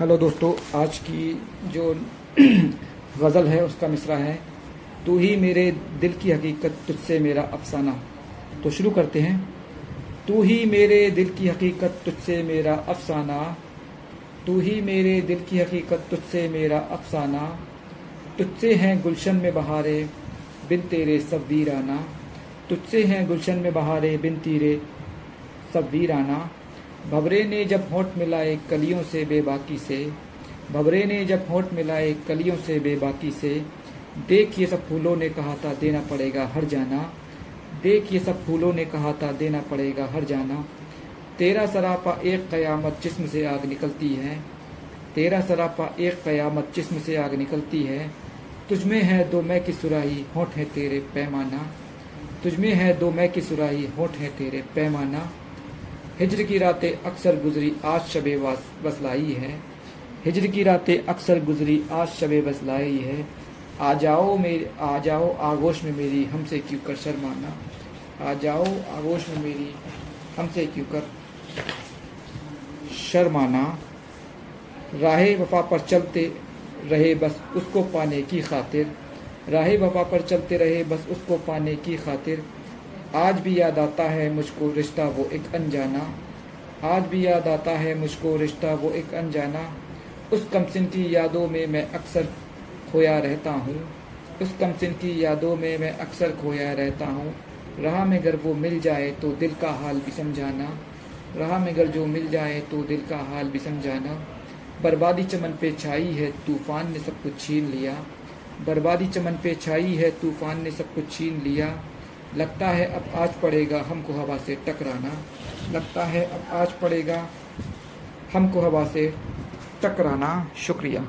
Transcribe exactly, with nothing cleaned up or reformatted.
Hello दोस्तों, आज की जो गज़ल है उसका मिसरा है तू ही मेरे दिल की हकीकत तुझ से मेरा अफसाना। तो शुरू करते हैं। तू ही मेरे दिल की हकीकत तुझ से मेरा अफसाना, तू ही मेरे दिल की हकीकत तुझ से मेरा अफसाना। तुझसे हैं गुलशन में बहारे बिन तेरे सब वीराना, तुझसे हैं गुलशन में बहारे बिन तेरे सब वीराना। भंवरे ने जब होंठ मिलाए कलियों से बेबाकी से, भंवरे ने जब होंठ मिलाए कलियों से बेबाकी से। देख ये सब फूलों ने कहा था देना पड़ेगा हर जाना, देख ये सब फूलों ने कहा था देना पड़ेगा हर जाना। तेरा सरापा एक क़यामत जिस्म से आग निकलती है, तेरा सरापा एक क़यामत जिस्म से आग निकलती है। तुझमें है दो मैं की सुराही होंठ है तेरे पैमाना, तुझमें है दो मैं की सुराही होंठ है तेरे पैमाना। हिजर की रातें अक्सर गुजरी आज शबे बसलाई है, हिजर की रातें अक्सर गुजरी आज शबे बसलाई है। आ जाओ मेरे आ जाओ आगोश में मेरी हमसे क्यों कर शर्माना, आ जाओ आगोश में मेरी हमसे क्यों कर शर्माना। राहे वफा पर चलते रहे बस उसको पाने की खातिर, राहे वफा पर चलते रहे बस उसको पाने की खातिर। आज भी याद आता है मुझको रिश्ता वो एक अनजाना, आज भी याद आता है मुझको रिश्ता वो एक अनजाना। उस कमसिन की यादों में मैं अक्सर खोया रहता हूँ, उस कमसिन की यादों में मैं अक्सर खोया रहता हूँ। राह में अगर वो मिल जाए तो दिल का हाल भी समझाना, राह में अगर जो मिल जाए तो दिल का हाल भी समझाना। बर्बादी चमन पे छाई है तूफ़ान ने सब कुछ छीन लिया, बर्बादी चमन पे छाई है तूफ़ान ने सब कुछ छीन लिया। लगता है अब आज पड़ेगा हमको हवा से टकराना, लगता है अब आज पड़ेगा हमको हवा से टकराना। शुक्रिया।